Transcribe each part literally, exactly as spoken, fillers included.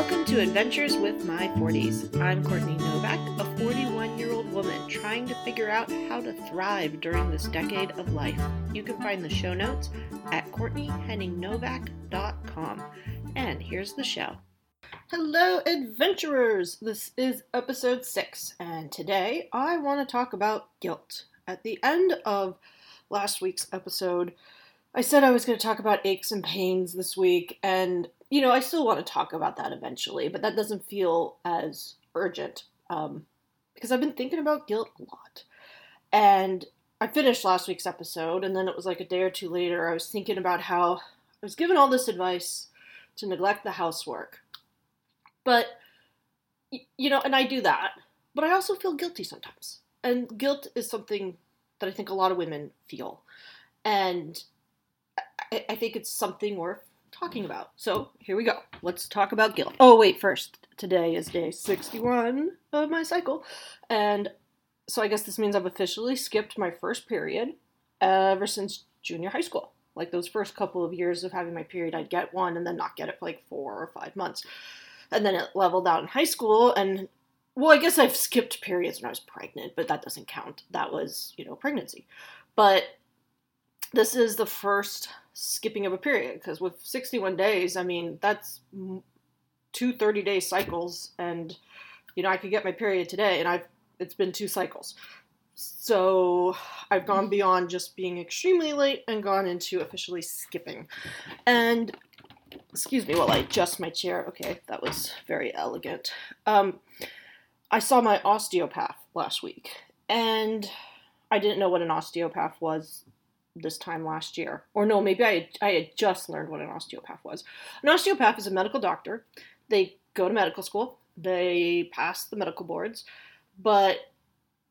Welcome to Adventures with My forties. I'm Courtney Novak, a forty-one-year-old woman trying to figure out how to thrive during this decade of life. You can find the show notes at courtney henning novak dot com. And here's the show. Hello, adventurers! This is episode six, and today I want to talk about guilt. At the end of last week's episode, I said I was going to talk about aches and pains this week, and you know, I still want to talk about that eventually, but that doesn't feel as urgent um, because I've been thinking about guilt a lot. And I finished last week's episode, and then it was like a day or two later, I was thinking about how I was given all this advice to neglect the housework. But, you know, and I do that, but I also feel guilty sometimes. And guilt is something that I think a lot of women feel. And I, I think it's something worth talking about. So here we go. Let's talk about guilt. Oh, wait, first, today is day sixty-one of my cycle. And so I guess this means I've officially skipped my first period ever since junior high school. Like those first couple of years of having my period, I'd get one and then not get it for like four or five months. And then it leveled out in high school. And well, I guess I've skipped periods when I was pregnant, but that doesn't count. That was, you know, pregnancy. But this is the first skipping of a period, because with sixty-one days, I mean, that's two thirty-day cycles, and, you know, I could get my period today, and I've it's been two cycles. So I've gone beyond just being extremely late and gone into officially skipping. And, excuse me while I adjust my chair. Okay, that was very elegant. Um, I saw my osteopath last week, and I didn't know what an osteopath was this time last year. Or no, maybe I, I had just learned what an osteopath was. An osteopath is a medical doctor. They go to medical school. They pass the medical boards. But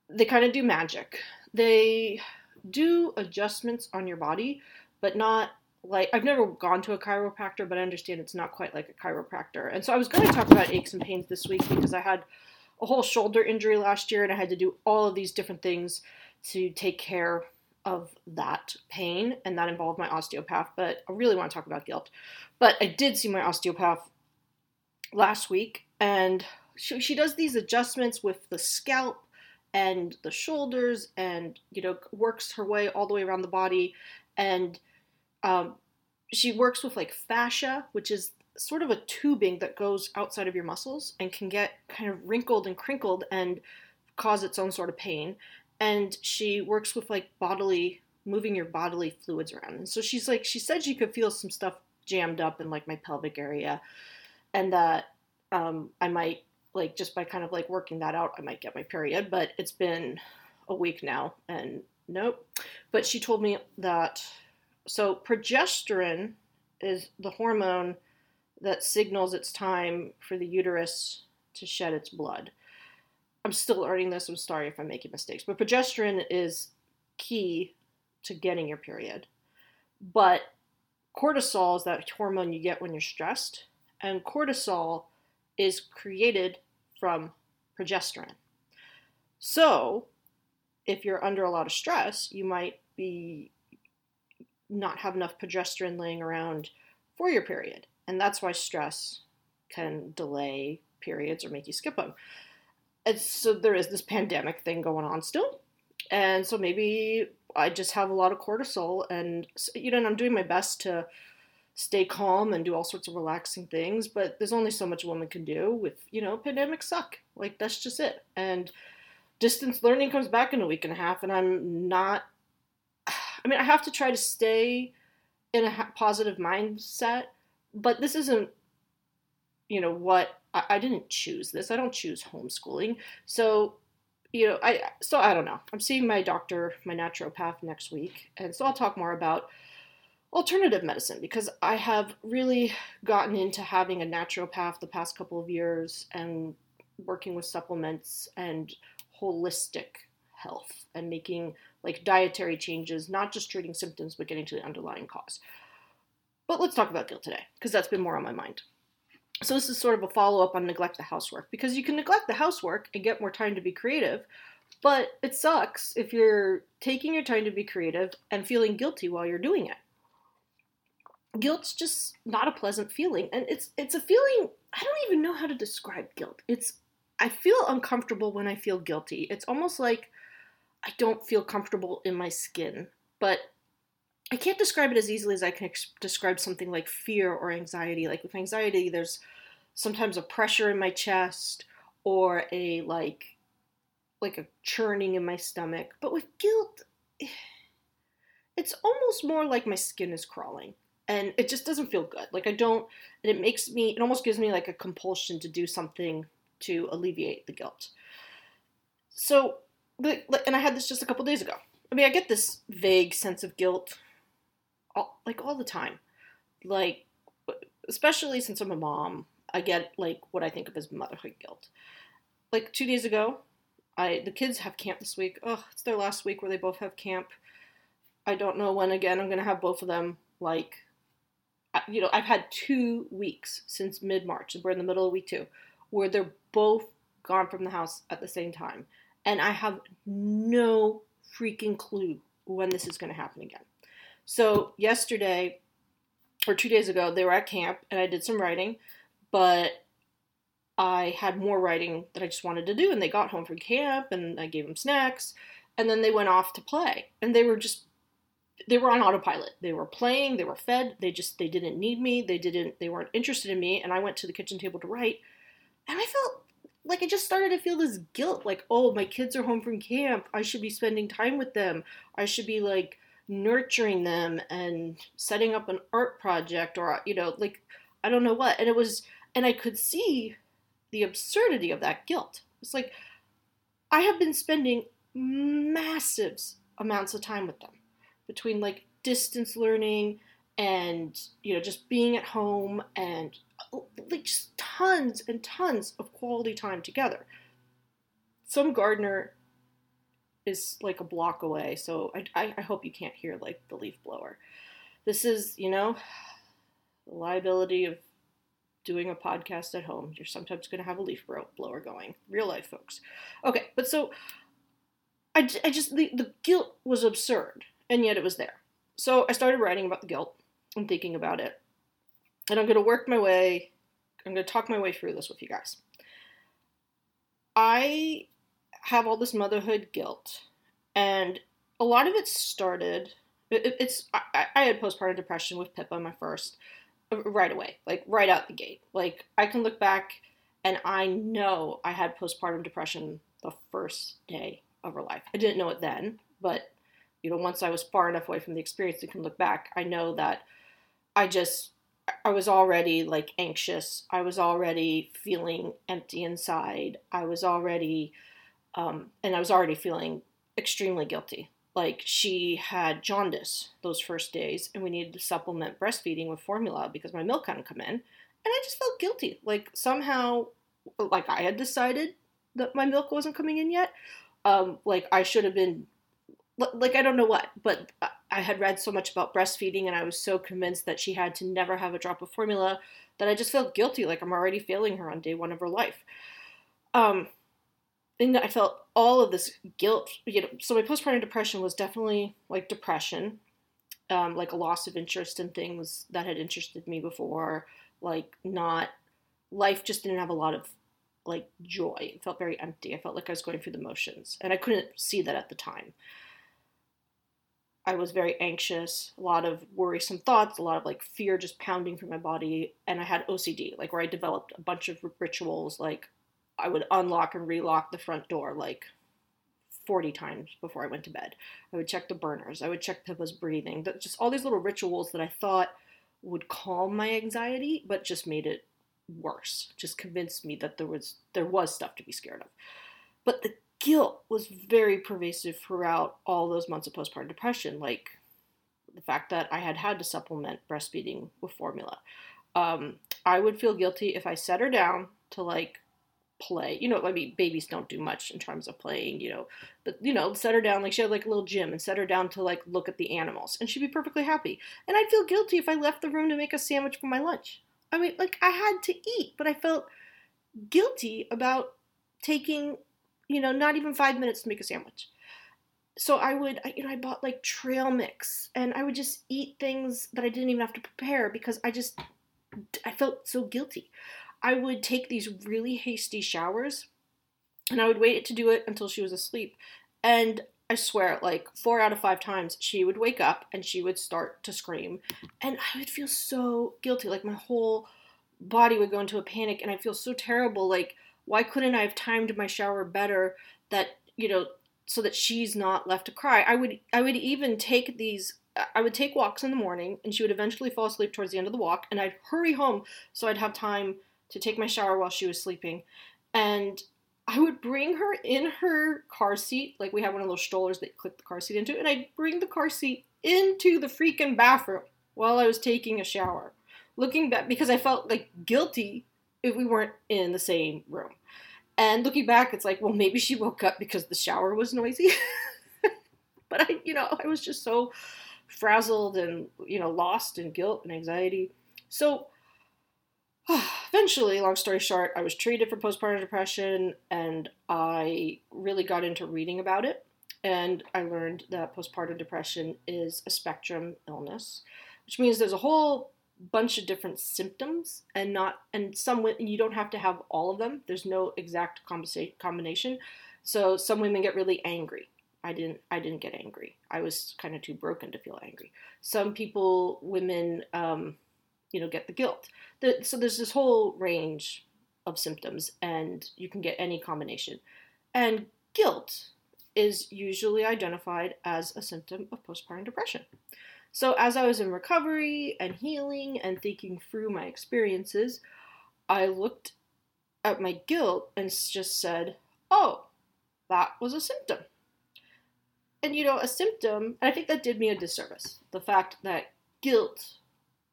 they kind of do magic. They do adjustments on your body, but not like... I've never gone to a chiropractor, but I understand it's not quite like a chiropractor. And so I was going to talk about aches and pains this week because I had a whole shoulder injury last year, and I had to do all of these different things to take care of that pain, and that involved my osteopath, but I really want to talk about guilt. But I did see my osteopath last week, and she, she does these adjustments with the scalp and the shoulders, and, you know, works her way all the way around the body, and um, she works with, like, fascia, which is sort of a tubing that goes outside of your muscles and can get kind of wrinkled and crinkled and cause its own sort of pain. And she works with, like, bodily, moving your bodily fluids around. And so she's, like, she said she could feel some stuff jammed up in, like, my pelvic area. And that um, I might, like, just by kind of, like, working that out, I might get my period. But it's been a week now, and nope. But she told me that, so progesterone is the hormone that signals it's time for the uterus to shed its blood. I'm still learning this. I'm sorry if I'm making mistakes. But progesterone is key to getting your period. But cortisol is that hormone you get when you're stressed. And cortisol is created from progesterone. So if you're under a lot of stress, you might be not have enough progesterone laying around for your period. And that's why stress can delay periods or make you skip them. And so there is this pandemic thing going on still. And so maybe I just have a lot of cortisol, and, you know, and I'm doing my best to stay calm and do all sorts of relaxing things, but there's only so much a woman can do with, you know, pandemics suck. Like, that's just it. And distance learning comes back in a week and a half, and I'm not, I mean, I have to try to stay in a positive mindset, but this isn't, you know, what, I didn't choose this. I don't choose homeschooling. So, you know, I, so I don't know. I'm seeing my doctor, my naturopath next week. And so I'll talk more about alternative medicine because I have really gotten into having a naturopath the past couple of years and working with supplements and holistic health and making like dietary changes, not just treating symptoms, but getting to the underlying cause. But let's talk about guilt today because that's been more on my mind. So this is sort of a follow-up on neglect the housework, because you can neglect the housework and get more time to be creative, but it sucks if you're taking your time to be creative and feeling guilty while you're doing it. Guilt's just not a pleasant feeling, and it's it's a feeling I don't even know how to describe guilt. It's, I feel uncomfortable when I feel guilty. It's almost like I don't feel comfortable in my skin, but I can't describe it as easily as I can ex- describe something like fear or anxiety. Like with anxiety, there's sometimes a pressure in my chest or a like, like a churning in my stomach. But with guilt, it's almost more like my skin is crawling. And it just doesn't feel good. Like I don't, and it makes me, it almost gives me like a compulsion to do something to alleviate the guilt. So, and I had this just a couple days ago. I mean, I get this vague sense of guilt, all, like all the time. Like, especially since I'm a mom, I get like what I think of as motherhood guilt. Like two days ago, I the kids have camp this week. Oh, it's their last week where they both have camp. I don't know when again I'm going to have both of them. Like, you know, I've had two weeks since mid-March, we're in the middle of week two, where they're both gone from the house at the same time. And I have no freaking clue when this is going to happen again. So yesterday, or two days ago, they were at camp, and I did some writing, but I had more writing that I just wanted to do, and they got home from camp, and I gave them snacks, and then they went off to play, and they were just They were on autopilot. They were playing, they were fed, they just, they didn't need me, they didn't, they weren't interested in me, and I went to the kitchen table to write, and I felt like I just started to feel this guilt, like, oh, my kids are home from camp, I should be spending time with them, I should be, like, nurturing them, and setting up an art project, or, you know, like, I don't know what, and it was, and I could see the absurdity of that guilt. It's like, I have been spending massive amounts of time with them. Between like distance learning and, you know, just being at home and like just tons and tons of quality time together. Some gardener is like a block away, so I, I, I hope you can't hear like the leaf blower. This is, you know, the liability of doing a podcast at home. You're sometimes going to have a leaf blower going. Real life, folks. Okay, but so I, I just, the, the guilt was absurd. And yet it was there. So I started writing about the guilt and thinking about it. And I'm going to work my way, I'm going to talk my way through this with you guys. I have all this motherhood guilt. And a lot of it started, it, it's, I, I had postpartum depression with Pippa, my first, right away. Like right out the gate. Like I can look back and I know I had postpartum depression the first day of her life. I didn't know it then, but you know, once I was far enough away from the experience, you can look back. I know that I just, I was already like anxious. I was already feeling empty inside. I was already, um, and I was already feeling extremely guilty. Like she had jaundice those first days and we needed to supplement breastfeeding with formula because my milk hadn't come in. And I just felt guilty. Like somehow, like I had decided that my milk wasn't coming in yet. Um, like I should have been Like, I don't know what, but I had read so much about breastfeeding and I was so convinced that she had to never have a drop of formula that I just felt guilty, like I'm already failing her on day one of her life. Um, and I felt all of this guilt, you know, so my postpartum depression was definitely like depression, um, like a loss of interest in things that had interested me before, like not, life just didn't have a lot of like joy. It felt very empty. I felt like I was going through the motions and I couldn't see that at the time. I was very anxious, a lot of worrisome thoughts, a lot of like fear just pounding through my body. And I had O C D, like where I developed a bunch of rituals. Like I would unlock and relock the front door like forty times before I went to bed. I would check the burners. I would check Pippa's breathing. Just all these little rituals that I thought would calm my anxiety, but just made it worse. Just convinced me that there was, there was stuff to be scared of. But the guilt was very pervasive throughout all those months of postpartum depression, like the fact that I had had to supplement breastfeeding with formula. Um, I would feel guilty if I set her down to, like, play. You know, I mean, babies don't do much in terms of playing, you know. But, you know, set her down, like, she had, like, a little gym, and set her down to, like, look at the animals. And she'd be perfectly happy. And I'd feel guilty if I left the room to make a sandwich for my lunch. I mean, like, I had to eat, but I felt guilty about taking, you know, not even five minutes to make a sandwich. So I would, you know, I bought like trail mix and I would just eat things that I didn't even have to prepare because I just, I felt so guilty. I would take these really hasty showers, and I would wait to do it until she was asleep. And I swear, like, four out of five times, she would wake up and she would start to scream. And I would feel so guilty. Like, my whole body would go into a panic, and I feel so terrible. Like, why couldn't I have timed my shower better that, you know, so that she's not left to cry? I would, I would even take these... I would take walks in the morning, and she would eventually fall asleep towards the end of the walk, and I'd hurry home so I'd have time to take my shower while she was sleeping. And I would bring her in her car seat, like we have one of those strollers that you click the car seat into, and I'd bring the car seat into the freaking bathroom while I was taking a shower, looking back, because I felt like guilty if we weren't in the same room. And looking back, it's like, well, maybe she woke up because the shower was noisy. But I, you know, I was just so frazzled and, you know, lost in guilt and anxiety. So eventually, long story short, I was treated for postpartum depression, and I really got into reading about it. And I learned that postpartum depression is a spectrum illness, which means there's a whole bunch of different symptoms, and not, and some, you don't have to have all of them. There's no exact combination. So some women get really angry. I didn't, I didn't get angry. I was kind of too broken to feel angry. Some people, women, um, you know, get the guilt. The, so there's this whole range of symptoms, and you can get any combination. And guilt is usually identified as a symptom of postpartum depression. So as I was in recovery and healing and thinking through my experiences, I looked at my guilt and just said, oh, that was a symptom. And, you know, a symptom, and I think that did me a disservice, the fact that guilt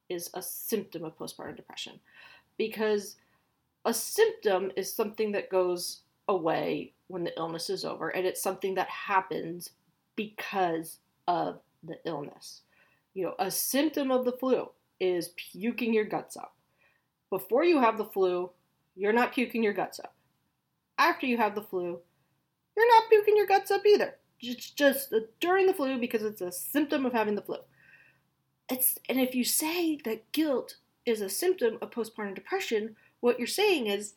is a symptom of postpartum depression, because a symptom is something that goes away when the illness is over, and it's something that happens because of the illness. You know, a symptom of the flu is puking your guts up. Before you have the flu, you're not puking your guts up. After you have the flu, you're not puking your guts up either. It's just during the flu, because it's a symptom of having the flu. It's, and if you say that guilt is a symptom of postpartum depression, what you're saying is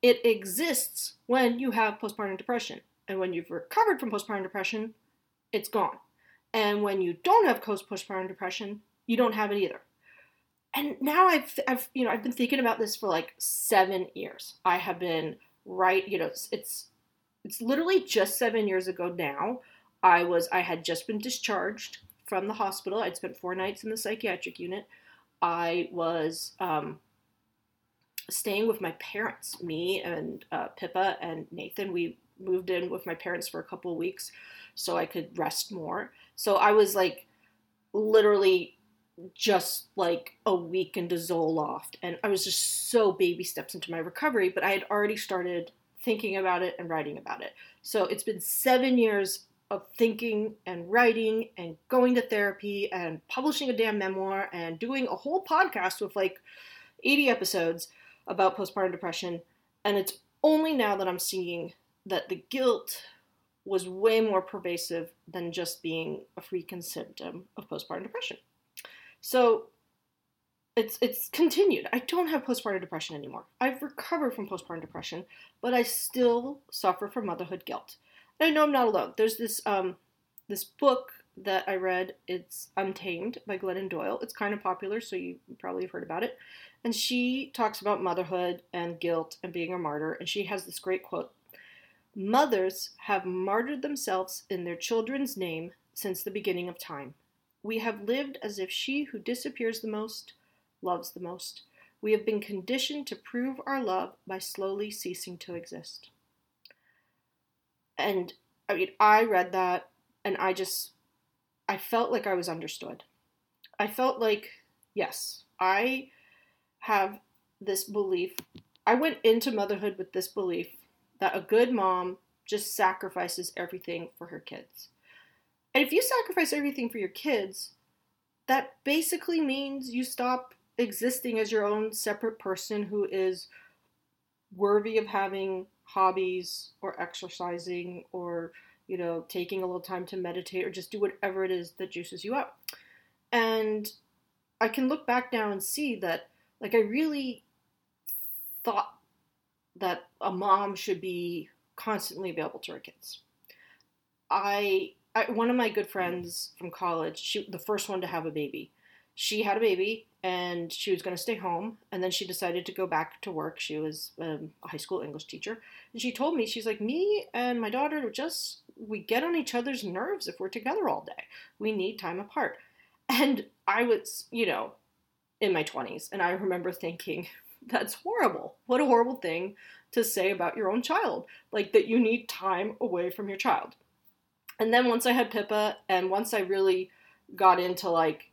it exists when you have postpartum depression. And when you've recovered from postpartum depression, it's gone. And when you don't have postpartum depression, you don't have it either. And now I've, I've, you know, I've been thinking about this for like seven years. I have been right, you know, it's, it's It's literally just seven years ago now. I was, I had just been discharged from the hospital. I'd spent four nights in the psychiatric unit. I was um, staying with my parents, me and uh, Pippa and Nathan. We moved in with my parents for a couple of weeks so I could rest more. So I was like literally just like a week into Zoloft, and I was just so baby steps into my recovery, but I had already started thinking about it and writing about it. So it's been seven years of thinking and writing and going to therapy and publishing a damn memoir and doing a whole podcast with like eighty episodes about postpartum depression. And it's only now that I'm seeing that the guilt was way more pervasive than just being a freaking symptom of postpartum depression. So It's it's continued. I don't have postpartum depression anymore. I've recovered from postpartum depression, but I still suffer from motherhood guilt. And I know I'm not alone. There's this um this book that I read. It's Untamed by Glennon Doyle. It's kind of popular, so you probably have heard about it. And she talks about motherhood and guilt and being a martyr. And she has this great quote. Mothers have martyred themselves in their children's name since the beginning of time. We have lived as if she who disappears the most loves the most. We have been conditioned to prove our love by slowly ceasing to exist. And I mean, I read that, and I just, I felt like I was understood. I felt like, yes, I have this belief. I went into motherhood with this belief that a good mom just sacrifices everything for her kids. And if you sacrifice everything for your kids, that basically means you stop existing as your own separate person who is worthy of having hobbies or exercising or, you know, taking a little time to meditate or just do whatever it is that juices you up. And I can look back now and see that, like, I really thought that a mom should be constantly available to her kids. I, I one of my good friends from college, she the first one to have a baby. She had a baby and she was going to stay home, and then she decided to go back to work. She was um, a high school English teacher, and she told me, she's like, me and my daughter are just, we get on each other's nerves if we're together all day. We need time apart. And I was, you know, in my twenties, and I remember thinking, that's horrible. What a horrible thing to say about your own child, like that you need time away from your child. And then once I had Pippa, and once I really got into like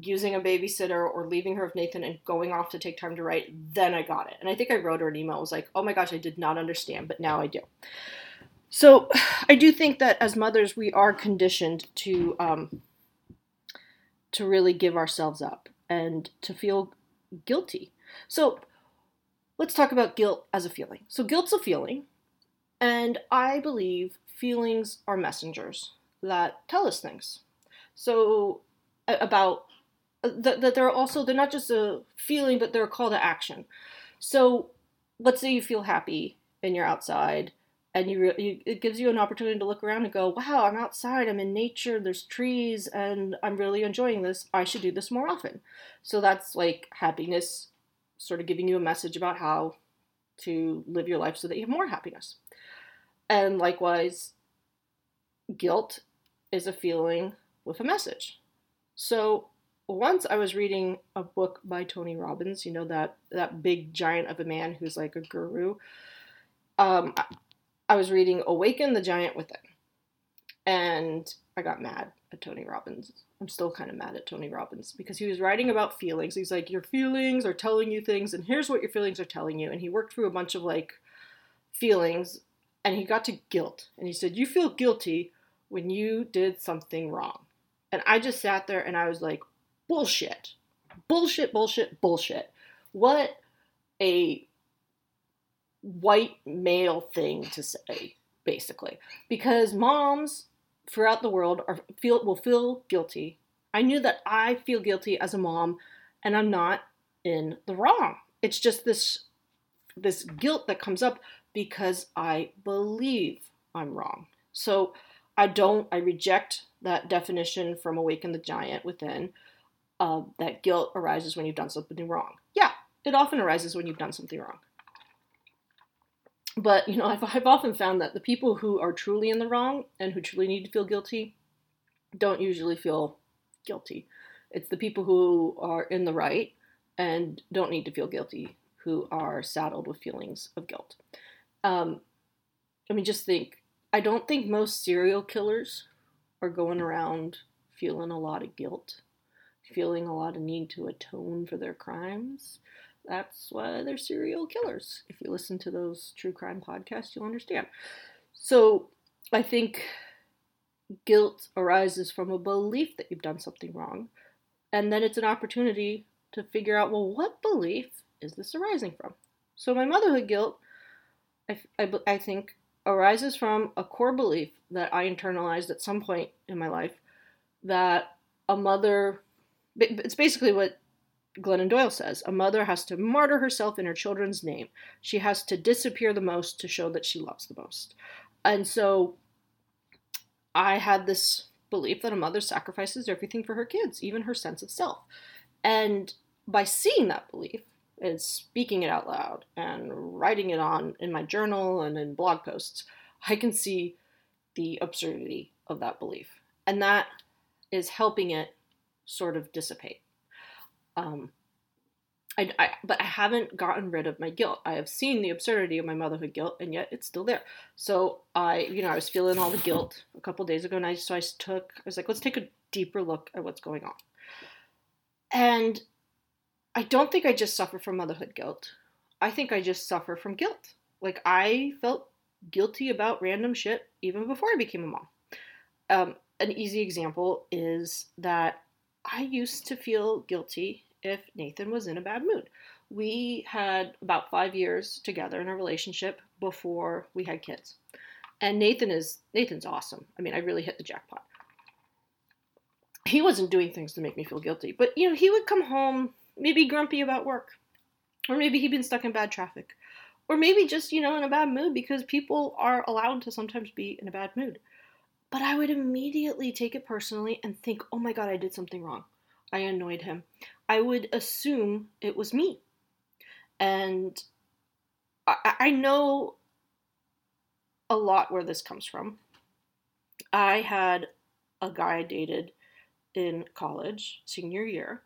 using a babysitter or leaving her with Nathan and going off to take time to write, then I got it. And I think I wrote her an email. I was like, oh my gosh, I did not understand, but now I do. So I do think that as mothers, we are conditioned to um, to really give ourselves up and to feel guilty. So let's talk about guilt as a feeling. So guilt's a feeling, and I believe feelings are messengers that tell us things. So about that, that they're also, they're not just a feeling, but they're a call to action. So let's say you feel happy and you're outside, and you, you it gives you an opportunity to look around and go, wow, I'm outside, I'm in nature, there's trees, and I'm really enjoying this. I should do this more often. So that's like happiness sort of giving you a message about how to live your life so that you have more happiness. And likewise, guilt is a feeling with a message. So once I was reading a book by Tony Robbins, you know, that, that big giant of a man who's like a guru. Um, I was reading Awaken the Giant Within, and I got mad at Tony Robbins. I'm still kind of mad at Tony Robbins because he was writing about feelings. He's like, your feelings are telling you things, and here's what your feelings are telling you. And he worked through a bunch of like feelings, and he got to guilt, and he said, you feel guilty when you did something wrong. And I just sat there and I was like, bullshit, bullshit, bullshit, bullshit. What a white male thing to say, basically, because moms throughout the world are feel will feel guilty. I knew that I feel guilty as a mom, and I'm not in the wrong. It's just this this guilt that comes up because I believe I'm wrong. So I don't, I reject that definition from Awaken the Giant Within, uh, that guilt arises when you've done something wrong. Yeah, it often arises when you've done something wrong. But, you know, I've, I've often found that the people who are truly in the wrong and who truly need to feel guilty don't usually feel guilty. It's the people who are in the right and don't need to feel guilty who are saddled with feelings of guilt. Um, I mean, just think, I don't think most serial killers are going around feeling a lot of guilt, feeling a lot of need to atone for their crimes. That's why they're serial killers. If you listen to those true crime podcasts, you'll understand. So I think guilt arises from a belief that you've done something wrong. And then it's an opportunity to figure out, well, what belief is this arising from? So my motherhood guilt, I, I, I think, arises from a core belief that I internalized at some point in my life that a mother, it's basically what Glennon Doyle says, a mother has to martyr herself in her children's name. She has to disappear the most to show that she loves the most. And so I had this belief that a mother sacrifices everything for her kids, even her sense of self. And by seeing that belief and speaking it out loud and writing it on in my journal and in blog posts, I can see the absurdity of that belief. And that is helping it sort of dissipate. Um, I, I, but I haven't gotten rid of my guilt. I have seen the absurdity of my motherhood guilt, and yet it's still there. So I, you know, I was feeling all the guilt a couple days ago, and I, so I took, I was like, let's take a deeper look at what's going on. And I don't think I just suffer from motherhood guilt. I think I just suffer from guilt. Like, I felt guilty about random shit even before I became a mom. Um, an easy example is that I used to feel guilty if Nathan was in a bad mood. We had about five years together in a relationship before we had kids. And Nathan is, Nathan's awesome. I mean, I really hit the jackpot. He wasn't doing things to make me feel guilty, but you know, he would come home, maybe grumpy about work, Or maybe he'd been stuck in bad traffic. Or maybe just, you know, in a bad mood, because people are allowed to sometimes be in a bad mood. But I would immediately take it personally and think, oh my God, I did something wrong. I annoyed him. I would assume it was me. And I, I know a lot where this comes from. I had a guy I dated in college, senior year.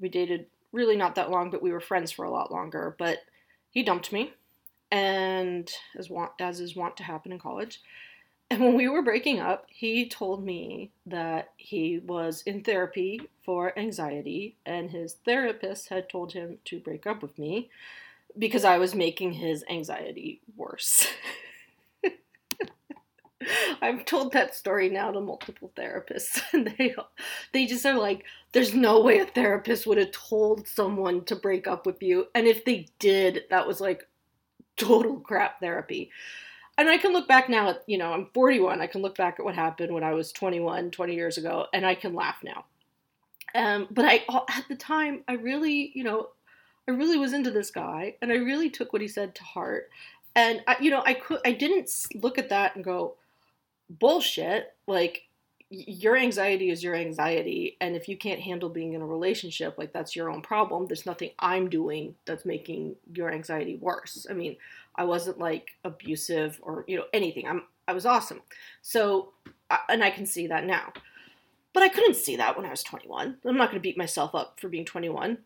We dated really not that long, but we were friends for a lot longer. But he dumped me, and as want, as is wont to happen in college. And when we were breaking up, he told me that he was in therapy for anxiety, and his therapist had told him to break up with me because I was making his anxiety worse. I've told that story now to multiple therapists, and they they just are like, there's no way a therapist would have told someone to break up with you. And if they did, that was like total crap therapy. And I can look back now at, you know, I'm forty-one. I can look back at what happened when I was twenty-one, twenty years ago, and I can laugh now. Um, but I, at the time, I really, you know, I really was into this guy, and I really took what he said to heart. And I, you know, I could, I didn't look at that and go, bullshit, like, your anxiety is your anxiety, and if you can't handle being in a relationship, like, that's your own problem. There's nothing I'm doing that's making your anxiety worse. I mean, I wasn't, like, abusive or, you know, anything. I'm, I was awesome. So, and I can see that now. But I couldn't see that when I was twenty-one. I'm not going to beat myself up for being twenty-one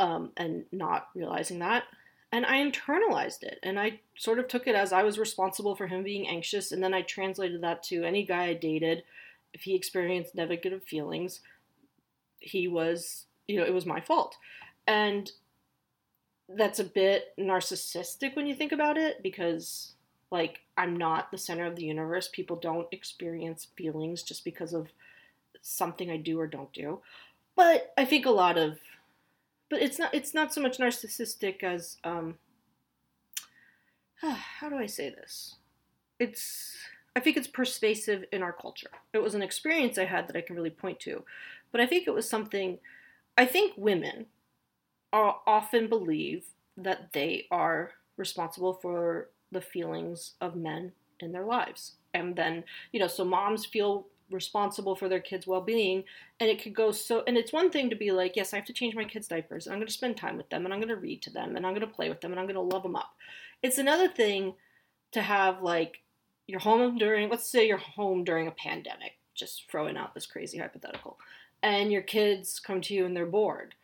um, and not realizing that. And I internalized it, and I sort of took it as I was responsible for him being anxious, and then I translated that to any guy I dated. If he experienced negative feelings, he was, you know, it was my fault. And that's a bit narcissistic when you think about it, because, like, I'm not the center of the universe. People don't experience feelings just because of something I do or don't do. But I think a lot of But it's not it's not so much narcissistic as, um, how do I say this? It's, I think it's pervasive in our culture. It was an experience I had that I can really point to. But I think it was something, I think women are, often believe that they are responsible for the feelings of men in their lives. And then, you know, so moms feel responsible for their kids' well-being, and it could go so, and it's one thing to be like, yes, I have to change my kids' diapers, and I'm going to spend time with them, and I'm going to read to them, and I'm going to play with them, and I'm going to love them up. It's another thing to have, like, you're home during, let's say you're home during a pandemic, just throwing out this crazy hypothetical, and your kids come to you and they're bored.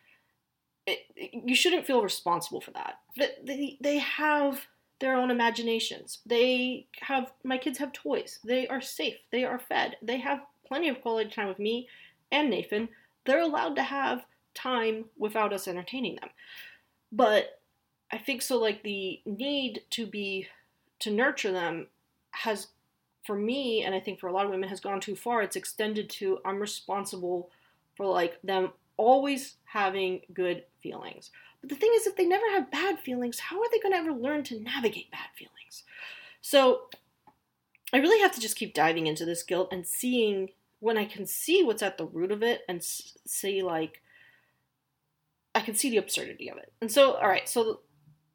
It, it, you shouldn't feel responsible for that. They, they have their own imaginations. They have, my kids have toys. They are safe. They are fed. They have plenty of quality time with me and Nathan. They're allowed to have time without us entertaining them. But I think so, like, the need to be, to nurture them has, for me, and I think for a lot of women, has gone too far. It's extended to, I'm responsible for, like, them always having good feelings. But the thing is, if they never have bad feelings, how are they going to ever learn to navigate bad feelings? So I really have to just keep diving into this guilt and seeing, when I can see what's at the root of it and see, like, I can see the absurdity of it. And so, all right, so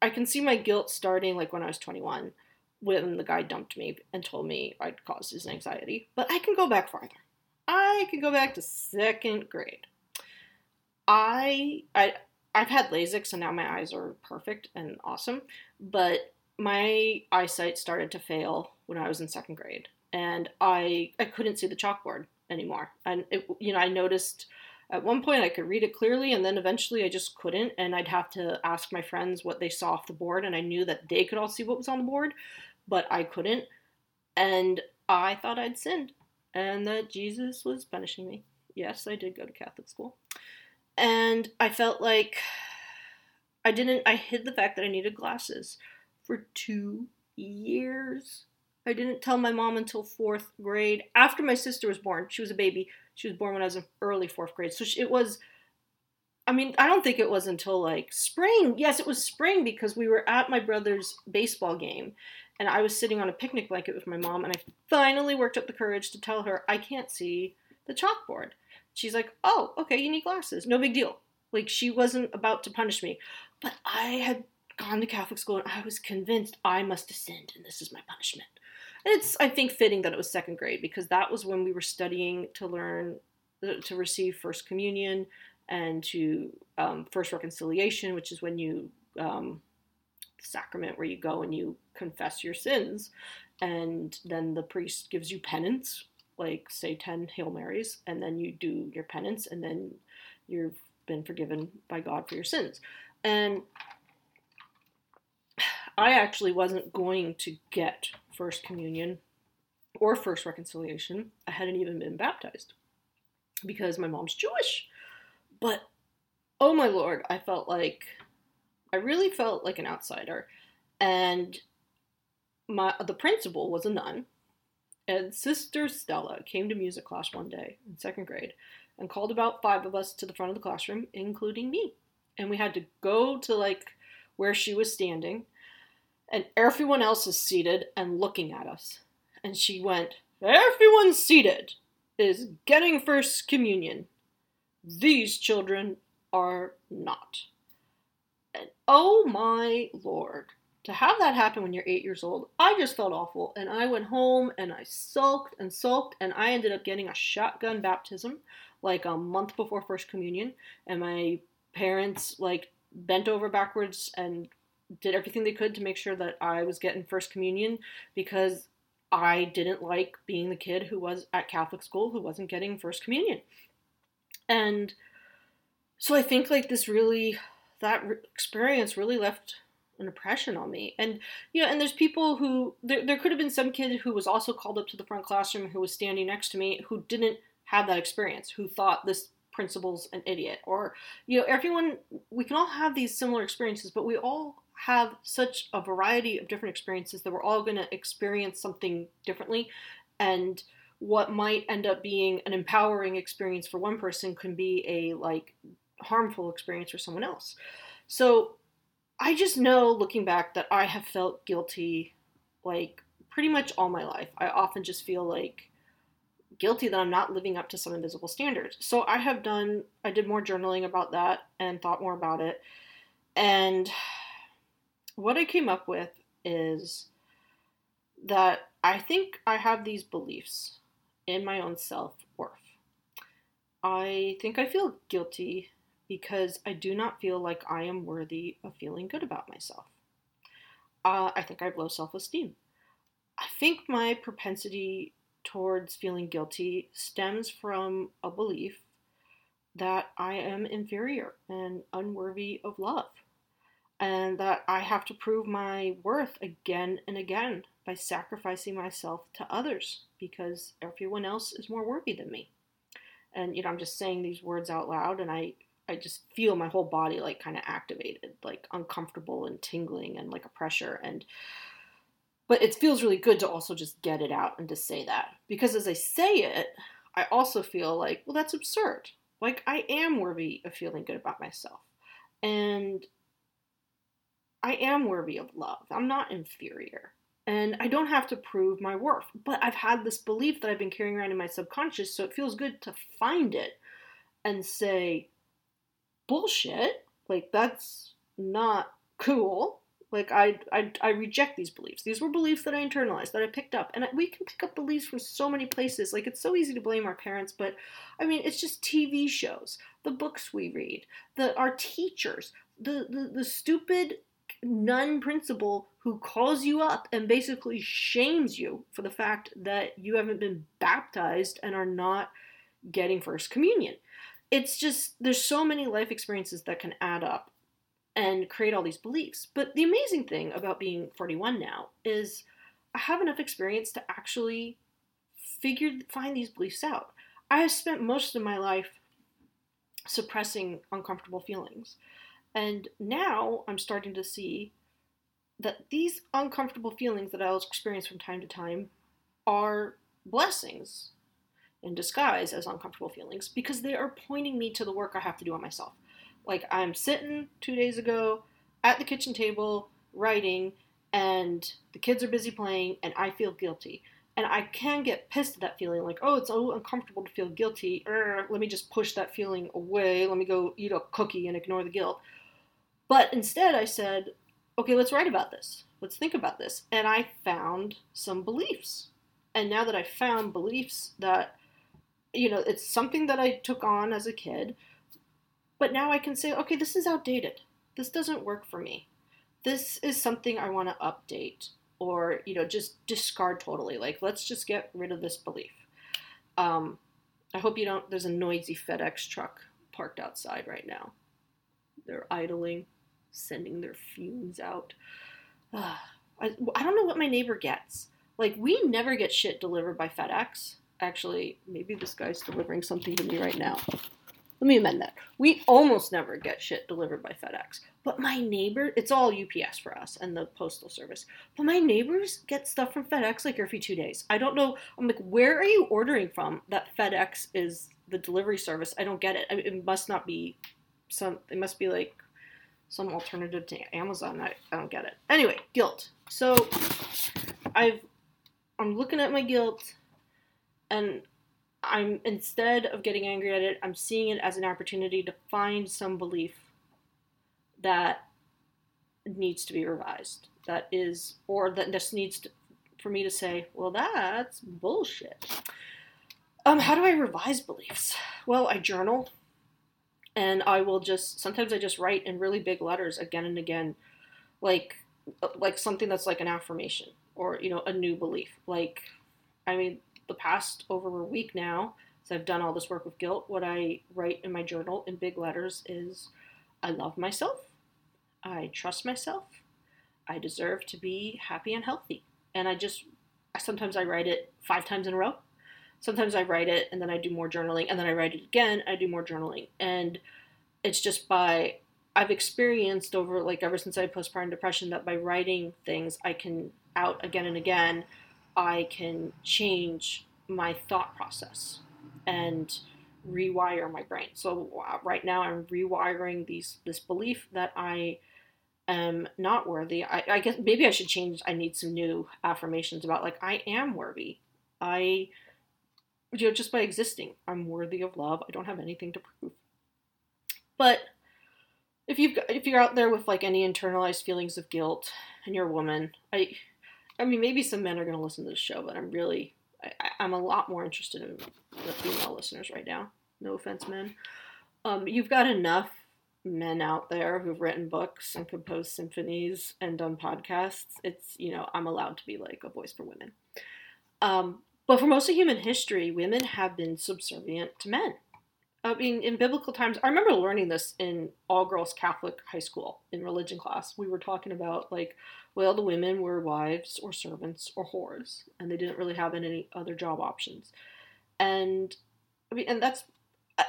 I can see my guilt starting, like, when I was twenty-one, when the guy dumped me and told me I'd caused his anxiety. But I can go back farther. I can go back to second grade. I, I, I've had LASIK, so now my eyes are perfect and awesome, but my eyesight started to fail when I was in second grade, and I, I couldn't see the chalkboard anymore. And, it, you know, I noticed at one point I could read it clearly, and then eventually I just couldn't, and I'd have to ask my friends what they saw off the board, and I knew that they could all see what was on the board, but I couldn't, and I thought I'd sinned, and that Jesus was punishing me. Yes, I did go to Catholic school. And I felt like I didn't, I hid the fact that I needed glasses for two years. I didn't tell my mom until fourth grade, after my sister was born. She was a baby. She was born when I was in early fourth grade. So it was, I mean, I don't think it was until, like, spring. Yes, it was spring, because we were at my brother's baseball game, and I was sitting on a picnic blanket with my mom, and I finally worked up the courage to tell her, I can't see the chalkboard. She's like, oh, okay, you need glasses. No big deal. Like, she wasn't about to punish me. But I had gone to Catholic school, and I was convinced I must have sinned, and this is my punishment. And it's, I think, fitting that it was second grade, because that was when we were studying to learn, to receive First Communion and to um, First Reconciliation, which is when you, um, the sacrament where you go and you confess your sins, and then the priest gives you penance, like, say, ten Hail Marys, and then you do your penance, and then you've been forgiven by God for your sins. And I actually wasn't going to get First Communion or First Reconciliation. I hadn't even been baptized because my mom's Jewish. But, oh my Lord, I felt like, I really felt like an outsider. And my the principal was a nun. And Sister Stella came to music class one day in second grade and called about five of us to the front of the classroom, including me. And we had to go to, like, where she was standing. And everyone else is seated and looking at us. And she went, "Everyone seated is getting First Communion. These children are not." And oh my Lord, to have that happen when you're eight years old, I just felt awful. And I went home and I sulked and sulked. And I ended up getting a shotgun baptism, like a month before First Communion. And my parents, like, bent over backwards and did everything they could to make sure that I was getting First Communion, because I didn't like being the kid who was at Catholic school who wasn't getting First Communion. And so I think, like, this really, that re- experience really left an impression on me. And, you know, and there's people who, there, there could have been some kid who was also called up to the front classroom who was standing next to me who didn't have that experience, who thought this principal's an idiot, or, you know, everyone, we can all have these similar experiences, but we all have such a variety of different experiences that we're all going to experience something differently. And what might end up being an empowering experience for one person can be a, like, harmful experience for someone else. So I just know, looking back, that I have felt guilty, like, pretty much all my life. I often just feel like guilty that I'm not living up to some invisible standards. So I have done, I did more journaling about that and thought more about it. And what I came up with is that I think I have these beliefs in my own self-worth. I think I feel guilty because I do not feel like I am worthy of feeling good about myself. Uh, I think I have low self-esteem. I think my propensity towards feeling guilty stems from a belief that I am inferior and unworthy of love, and that I have to prove my worth again and again by sacrificing myself to others because everyone else is more worthy than me. And, you know, I'm just saying these words out loud, and I, I just feel my whole body, like, kind of activated, like, uncomfortable and tingling and, like, a pressure. And, but it feels really good to also just get it out and to say that. Because as I say it, I also feel like, well, that's absurd. Like, I am worthy of feeling good about myself. And I am worthy of love. I'm not inferior. And I don't have to prove my worth. But I've had this belief that I've been carrying around in my subconscious, so it feels good to find it and say, bullshit. Like, that's not cool. Like, I, I, I reject these beliefs. These were beliefs that I internalized, that I picked up. And we can pick up beliefs from so many places. Like, it's so easy to blame our parents, but, I mean, it's just T V shows, the books we read, the our teachers, the the, the stupid nun principal who calls you up and basically shames you for the fact that you haven't been baptized and are not getting First Communion. It's just, there's so many life experiences that can add up and create all these beliefs. But the amazing thing about being forty-one now is I have enough experience to actually figure, find these beliefs out. I have spent most of my life suppressing uncomfortable feelings. And now I'm starting to see that these uncomfortable feelings that I'll experience from time to time are blessings in disguise as uncomfortable feelings, because they are pointing me to the work I have to do on myself. Like, I'm sitting two days ago at the kitchen table writing, and the kids are busy playing, and I feel guilty. And I can get pissed at that feeling, like, oh, it's so uncomfortable to feel guilty. Er, let me just push that feeling away. Let me go eat a cookie and ignore the guilt. But instead I said, okay, let's write about this. Let's think about this. And I found some beliefs. And now that I found beliefs that, you know, it's something that I took on as a kid, but now I can say, okay, this is outdated. This doesn't work for me. This is something I want to update. Or, you know, just discard totally. Like, let's just get rid of this belief. Um, I hope you don't, there's a noisy FedEx truck parked outside right now. They're idling, sending their fumes out. Uh, I, I don't know what my neighbor gets. Like, we never get shit delivered by FedEx. Actually, maybe this guy's delivering something to me right now. Let me amend that. We almost never get shit delivered by FedEx. But my neighbor, it's all U P S for us and the postal service. But my neighbors get stuff from FedEx like every two days. I don't know. I'm like, where are you ordering from that FedEx is the delivery service? I don't get it. I mean, it must not be some, it must be like some alternative to Amazon. I, I don't get it. Anyway, guilt. So I've, I'm looking at my guilt and I'm, instead of getting angry at it, I'm seeing it as an opportunity to find some belief that needs to be revised. That is, or that just needs to, for me to say, well, that's bullshit. Um, how do I revise beliefs? Well, I journal, and I will just, sometimes I just write in really big letters again and again, like, like something that's like an affirmation or, you know, a new belief. Like, I mean, the past over a week now, so I've done all this work with guilt, what I write in my journal in big letters is, I love myself, I trust myself, I deserve to be happy and healthy. And I just, sometimes I write it five times in a row, sometimes I write it and then I do more journaling, and then I write it again, I do more journaling. And it's just by, I've experienced over, like ever since I had postpartum depression, that by writing things I can out again and again, I can change my thought process and rewire my brain. So right now I'm rewiring these this belief that I am not worthy. I, I guess maybe I should change. I need some new affirmations about like I am worthy. I, you know, just by existing, I'm worthy of love. I don't have anything to prove. But if you've got, if you're out there with like any internalized feelings of guilt and you're a woman, I. I mean, maybe some men are going to listen to this show, but I'm really, I, I'm a lot more interested in the female listeners right now. No offense, men. Um, you've got enough men out there who've written books and composed symphonies and done podcasts. It's, you know, I'm allowed to be like a voice for women. Um, but for most of human history, women have been subservient to men. I mean, in biblical times, I remember learning this in all-girls Catholic high school in religion class. We were talking about, like, well, the women were wives or servants or whores, and they didn't really have any other job options. And, I mean, and that's,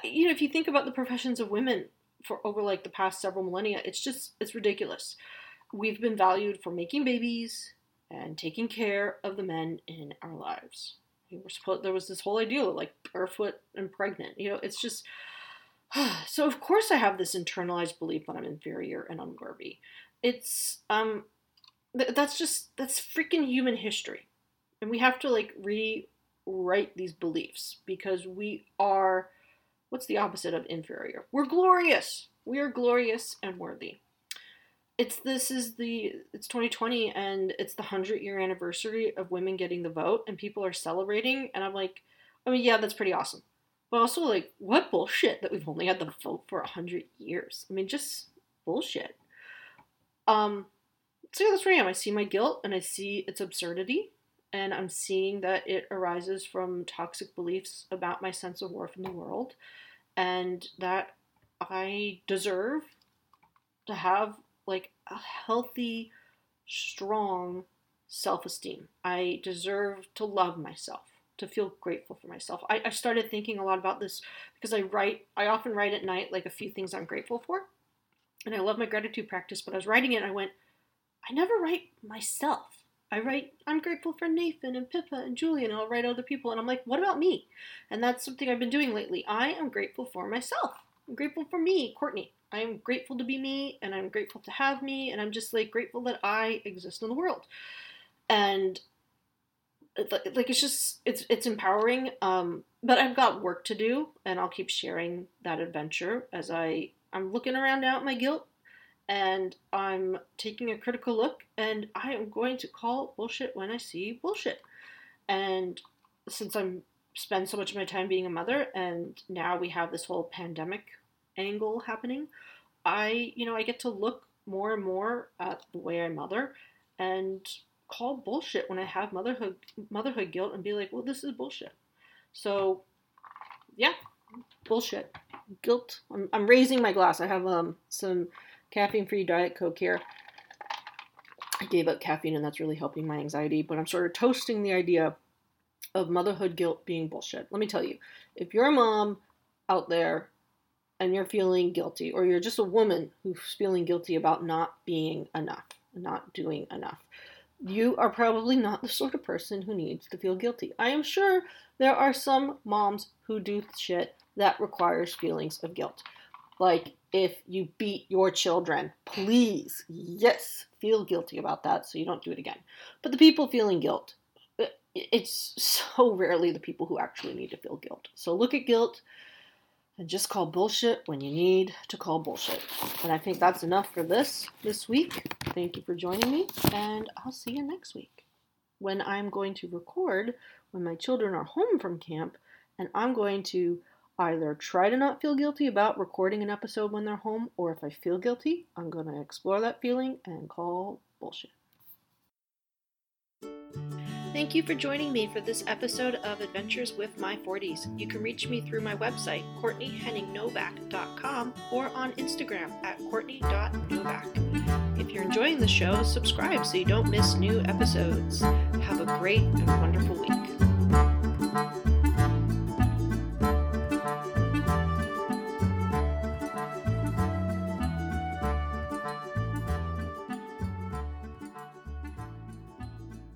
you know, if you think about the professions of women for over, like, the past several millennia, it's just, it's ridiculous. We've been valued for making babies and taking care of the men in our lives. We were supposed, there was this whole idea of like barefoot and pregnant, you know, it's just, so of course I have this internalized belief that I'm inferior and unworthy. It's, um, th- that's just, that's freaking human history. And we have to like rewrite these beliefs because we are, what's the opposite of inferior? We're glorious. We are glorious and worthy. It's, this is the, it's twenty twenty and it's the hundred year anniversary of women getting the vote and people are celebrating. And I'm like, I mean, yeah, that's pretty awesome. But also like, what bullshit that we've only had the vote for a hundred years. I mean, just bullshit. Um, so yeah, that's where I am. I see my guilt and I see its absurdity and I'm seeing that it arises from toxic beliefs about my sense of worth in the world and that I deserve to have like a healthy, strong self-esteem. I deserve to love myself, to feel grateful for myself. I, I started thinking a lot about this because I write, I often write at night, like a few things I'm grateful for. And I love my gratitude practice, but I was writing it and I went, I never write myself. I write, I'm grateful for Nathan and Pippa and Julian, and I'll write other people. And I'm like, what about me? And that's something I've been doing lately. I am grateful for myself. I'm grateful for me, Courtney. I am grateful to be me, and I'm grateful to have me, and I'm just, like, grateful that I exist in the world. And like, it's just, it's, it's empowering. Um, but I've got work to do, and I'll keep sharing that adventure as I, I'm looking around now at my guilt, and I'm taking a critical look, and I am going to call bullshit when I see bullshit. And since I'm spend so much of my time being a mother, and now we have this whole pandemic angle happening, I, you know, I get to look more and more at the way I mother and call bullshit when I have motherhood motherhood guilt and be like, well, this is bullshit. So yeah, bullshit. Guilt. I'm, I'm raising my glass. I have um some caffeine-free Diet Coke here. I gave up caffeine, and that's really helping my anxiety, but I'm sort of toasting the idea of motherhood guilt being bullshit. Let me tell you, if you're a mom out there and you're feeling guilty, or you're just a woman who's feeling guilty about not being enough, not doing enough, you are probably not the sort of person who needs to feel guilty. I am sure there are some moms who do shit that requires feelings of guilt. Like if you beat your children, please, yes, feel guilty about that so you don't do it again. But the people feeling guilt, it's so rarely the people who actually need to feel guilt. So look at guilt and just call bullshit when you need to call bullshit. And I think that's enough for this, this week. Thank you for joining me, and I'll see you next week when I'm going to record when my children are home from camp, and I'm going to either try to not feel guilty about recording an episode when they're home, or if I feel guilty, I'm going to explore that feeling and call bullshit. Thank you for joining me for this episode of Adventures with My forties. You can reach me through my website, courtney henning novak dot com, or on Instagram at courtney dot novak. If you're enjoying the show, subscribe so you don't miss new episodes. Have a great and wonderful week.